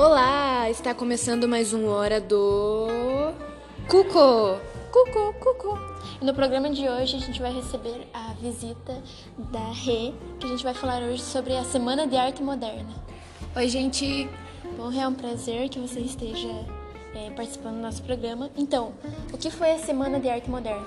Olá, está começando mais um Hora do Cucu. Cucu, cucu. E no programa de hoje a gente vai receber a visita da Rê, que a gente vai falar hoje sobre a Semana de Arte Moderna. Oi, gente. Bom, é um prazer que você esteja participando do nosso programa. Então, o que foi a Semana de Arte Moderna?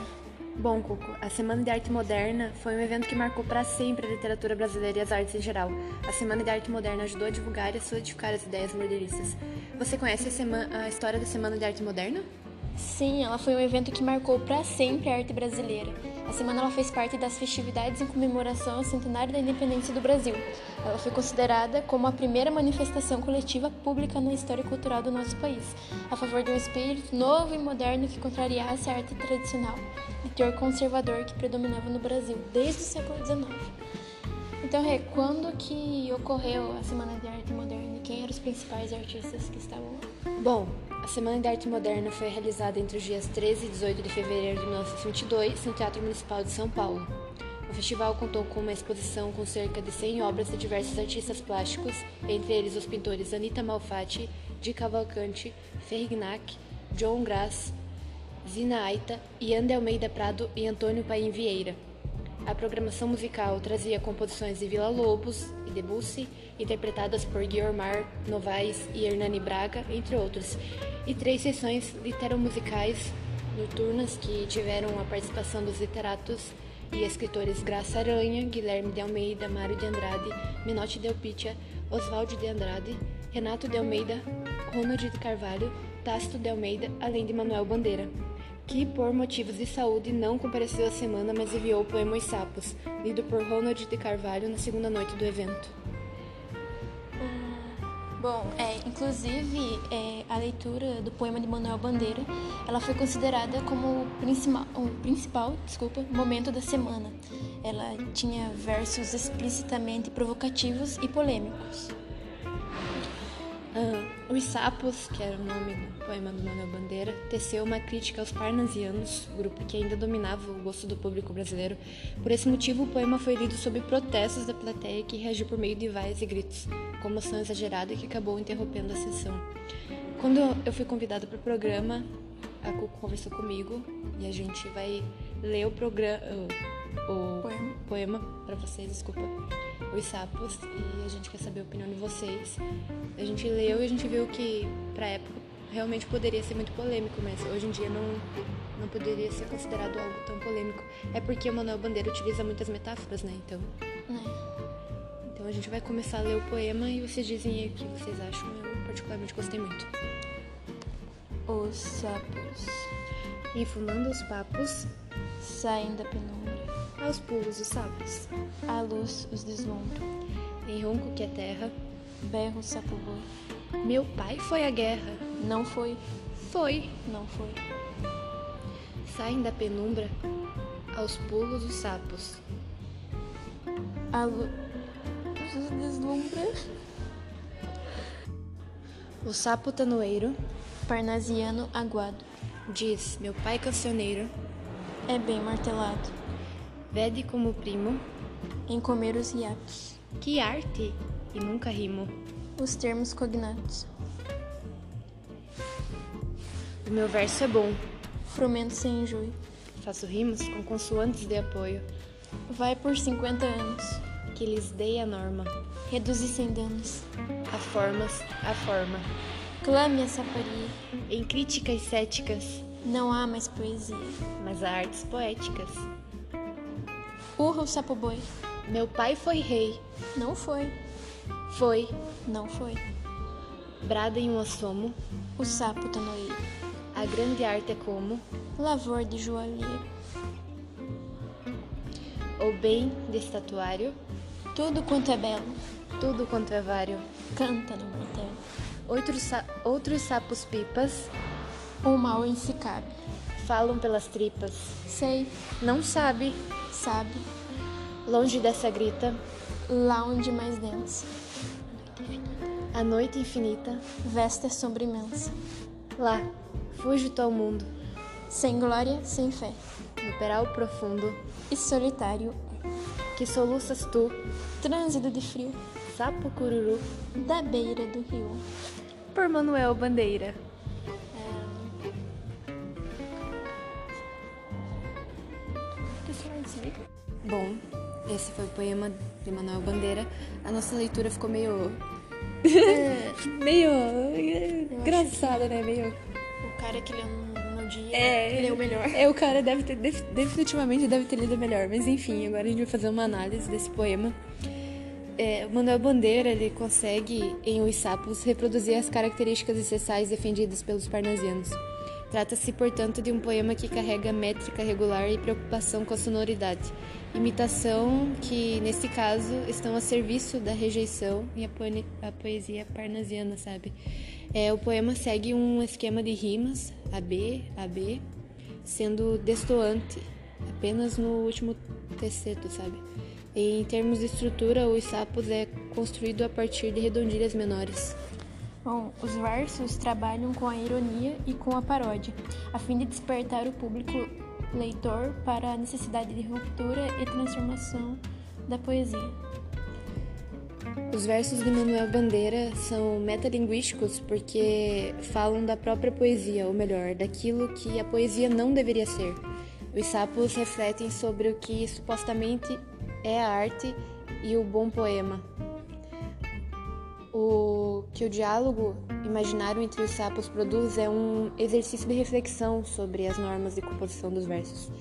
Bom, Cuco, a Semana de Arte Moderna foi um evento que marcou para sempre a literatura brasileira e as artes em geral. A Semana de Arte Moderna ajudou a divulgar e a solidificar as ideias modernistas. Você conhece a história da Semana de Arte Moderna? Sim, ela foi um evento que marcou para sempre a arte brasileira. A semana ela fez parte das festividades em comemoração ao centenário da independência do Brasil. Ela foi considerada como a primeira manifestação coletiva pública na história cultural do nosso país, a favor de um espírito novo e moderno que contrariasse a arte tradicional e teor conservador que predominava no Brasil desde o século XIX. Então, Rê, quando que ocorreu a Semana de Arte Moderna e quem eram os principais artistas que estavam lá? Bom, a Semana de Arte Moderna foi realizada entre os dias 13 e 18 de fevereiro de 1922 no Teatro Municipal de São Paulo. O festival contou com uma exposição com cerca de 100 obras de diversos artistas plásticos, entre eles os pintores Anita Malfatti, Di Cavalcanti, Ferrignak, John Grass, Zina Aita e André Almeida Prado e Antônio Paim Vieira. A programação musical trazia composições de Villa-Lobos e Debussy, interpretadas por Guiomar Novaes e Hernani Braga, entre outros, e 3 sessões literomusicais noturnas que tiveram a participação dos literatos e escritores Graça Aranha, Guilherme de Almeida, Mário de Andrade, Menotti Del Picchia, Oswaldo de Andrade, Renato de Almeida, Ronald de Carvalho, Tácito de Almeida, além de Manuel Bandeira, que, por motivos de saúde, não compareceu à semana, mas enviou o poema Os Sapos, lido por Ronald de Carvalho na segunda noite do evento. Bom, inclusive, a leitura do poema de Manuel Bandeira, ela foi considerada como o principal momento da semana. Ela tinha versos explicitamente provocativos e polêmicos. Os Sapos, que era o nome do poema do Manuel Bandeira, teceu uma crítica aos parnasianos, grupo que ainda dominava o gosto do público brasileiro. Por esse motivo, o poema foi lido sob protestos da plateia, que reagiu por meio de vaias e gritos, comoção exagerada que acabou interrompendo a sessão. Quando eu fui convidada para o programa, a Cucu conversou comigo e a gente vai ler o poema para vocês, desculpa, Os Sapos, e a gente quer saber a opinião de vocês. A gente leu e a gente viu que, pra época, realmente poderia ser muito polêmico, mas hoje em dia não poderia ser considerado algo tão polêmico. É porque o Manuel Bandeira utiliza muitas metáforas, né? Então a gente vai começar a ler o poema e vocês dizem aí o que vocês acham. Eu particularmente gostei muito. Os sapos, enfumando os papos, saem da penumbra. Aos pulos os sapos, à luz os deslumbra. Em ronco que é terra, berra o sapo boi. Meu pai foi à guerra. Não foi. Foi. Não foi. Saem da penumbra, aos pulos os sapos, à luz os deslumbra. O sapo tanoeiro, parnasiano aguado, diz: meu pai cancioneiro é bem martelado. Vede como primo em comer os hiatos. Que arte! E nunca rimo os termos cognatos. O meu verso é bom, frumento sem enjoo. Faço rimos com consoantes de apoio. Vai por 50 anos que lhes dei a norma. Reduzi sem danos a formas, a forma. Clame a saparia em críticas céticas. Não há mais poesia, mas há artes poéticas. Urra o sapo boi. Meu pai foi rei. Não foi. Foi. Não foi. Brada em um assomo o sapo tanoeiro. A grande arte é como lavor de joalheiro. O bem de estatuário, tudo quanto é belo, tudo quanto é vário, canta no martelo. Outros sapos pipas, o mal em si cabe, falam pelas tripas. Sei. Não sabe. Sabe. Longe dessa grita, lá onde mais densa a noite infinita veste a sombra imensa. Lá, fujo-te ao mundo, sem glória, sem fé, no peral profundo e solitário que soluças tu, trânsito de frio, sapo cururu da beira do rio. por Manuel Bandeira? Bom, esse foi o poema de Manuel Bandeira. A nossa leitura ficou meio... meio engraçada, né? Meio... O cara que leu no dia, leu melhor. O cara definitivamente deve ter lido melhor. Mas enfim, agora a gente vai fazer uma análise desse poema. O Manuel Bandeira, ele consegue, em Os Sapos, reproduzir as características essenciais defendidas pelos parnasianos. Trata-se, portanto, de um poema que carrega métrica regular e preocupação com a sonoridade, imitação que, nesse caso, estão a serviço da rejeição e a poesia parnasiana, sabe? O poema segue um esquema de rimas, AB, sendo destoante, apenas no último terceto, sabe? Em termos de estrutura, Os Sapos é construído a partir de redondilhas menores. Bom, os versos trabalham com a ironia e com a paródia, a fim de despertar o público leitor para a necessidade de ruptura e transformação da poesia. Os versos de Manuel Bandeira são metalinguísticos porque falam da própria poesia, ou melhor, daquilo que a poesia não deveria ser. Os Sapos refletem sobre o que supostamente é a arte e o bom poema. O diálogo imaginário entre os sapos produz é um exercício de reflexão sobre as normas de composição dos versos.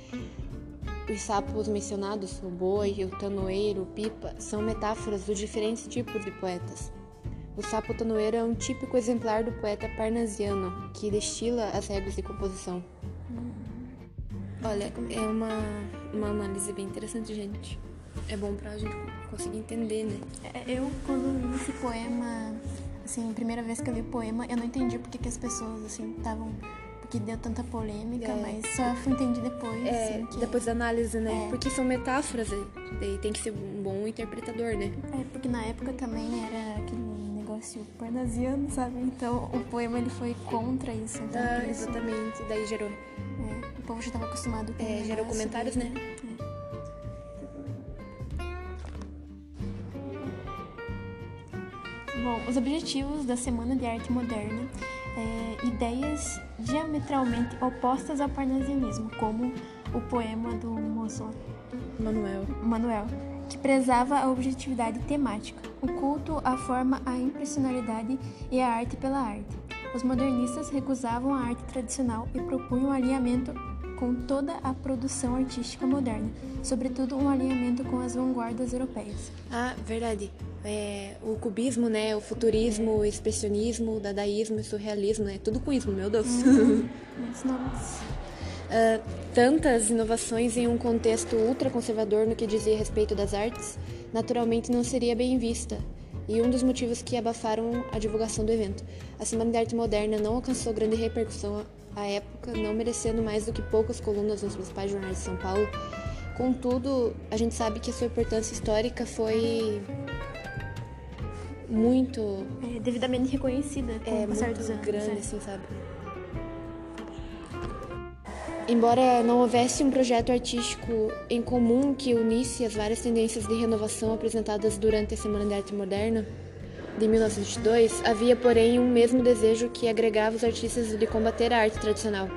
Os sapos mencionados, o boi, o tanoeiro, o pipa, são metáforas dos diferentes tipos de poetas. O sapo tanoeiro é um típico exemplar do poeta parnasiano, que destila as regras de composição. Olha, é uma análise bem interessante, gente. É bom pra gente conseguir entender, né? Eu, quando li esse poema... Assim, primeira vez que eu li o poema, eu não entendi porque as pessoas, assim, estavam... Porque deu tanta polêmica, mas só fui entender depois, assim, que... Depois da análise, né? Porque são metáforas, e tem que ser um bom interpretador, né? Porque na época também era aquele negócio parnasiano, sabe? Então, o poema, ele foi contra isso. Então, exatamente. Daí gerou... O povo já estava acostumado com... gerou comentários, sobre... né? Bom, os objetivos da Semana de Arte Moderna é ideias diametralmente opostas ao parnasianismo, como o poema do moço Manuel, que prezava a objetividade temática, o culto à forma, à impressionalidade e à arte pela arte. Os modernistas recusavam a arte tradicional e propunham um alinhamento com toda a produção artística moderna, sobretudo um alinhamento com as vanguardas europeias. Ah, verdade. O cubismo, né, o futurismo, o expressionismo, o dadaísmo, o surrealismo, né, tudo com ismo, meu Deus. Muitos nomes. Tantas inovações em um contexto ultraconservador no que dizia respeito das artes, naturalmente não seria bem vista. E um dos motivos que abafaram a divulgação do evento. A Semana de Arte Moderna não alcançou grande repercussão à época, não merecendo mais do que poucas colunas nos principais jornais de São Paulo. Contudo, a gente sabe que a sua importância histórica foi muito... devidamente reconhecida com o passar dos anos. Grande, assim, sabe? Embora não houvesse um projeto artístico em comum que unisse as várias tendências de renovação apresentadas durante a Semana de Arte Moderna de 1922, havia, porém, um mesmo desejo que agregava os artistas de combater a arte tradicional.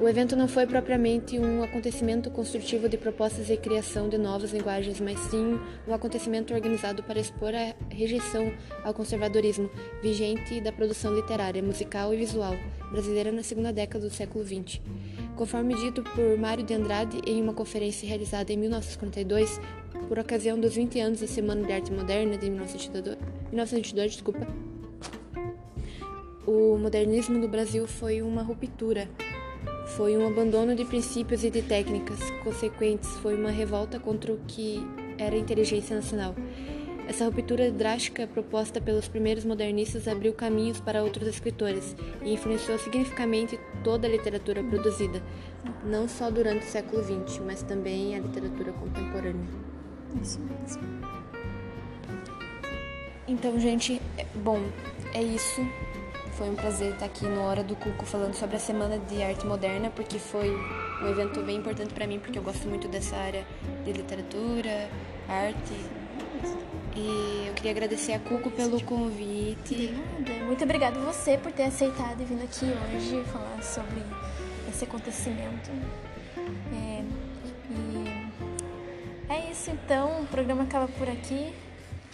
O evento não foi propriamente um acontecimento construtivo de propostas e criação de novas linguagens, mas sim um acontecimento organizado para expor a rejeição ao conservadorismo vigente da produção literária, musical e visual brasileira na segunda década do século XX. Conforme dito por Mário de Andrade em uma conferência realizada em 1942, por ocasião dos 20 anos da Semana de Arte Moderna de 1922, o modernismo no Brasil foi uma ruptura. Foi um abandono de princípios e de técnicas consequentes, foi uma revolta contra o que era a inteligência nacional. Essa ruptura drástica proposta pelos primeiros modernistas abriu caminhos para outros escritores e influenciou significativamente toda a literatura produzida, não só durante o século XX, mas também a literatura contemporânea. Isso mesmo. Então, gente, bom, é isso. Foi um prazer estar aqui no Hora do Cucu falando sobre a Semana de Arte Moderna, porque foi um evento bem importante para mim, porque eu gosto muito dessa área de literatura, arte, E eu queria agradecer a Cuco pelo convite. Muito obrigada você por ter aceitado e vindo aqui hoje falar sobre esse acontecimento. É isso então, o programa acaba por aqui.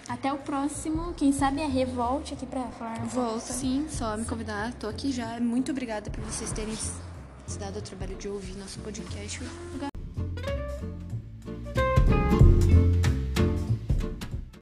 Até o próximo, quem sabe a Rê volte aqui pra falar. Volto sim, só me convidar, tô aqui já. Muito obrigada por vocês terem se dado o trabalho de ouvir nosso podcast.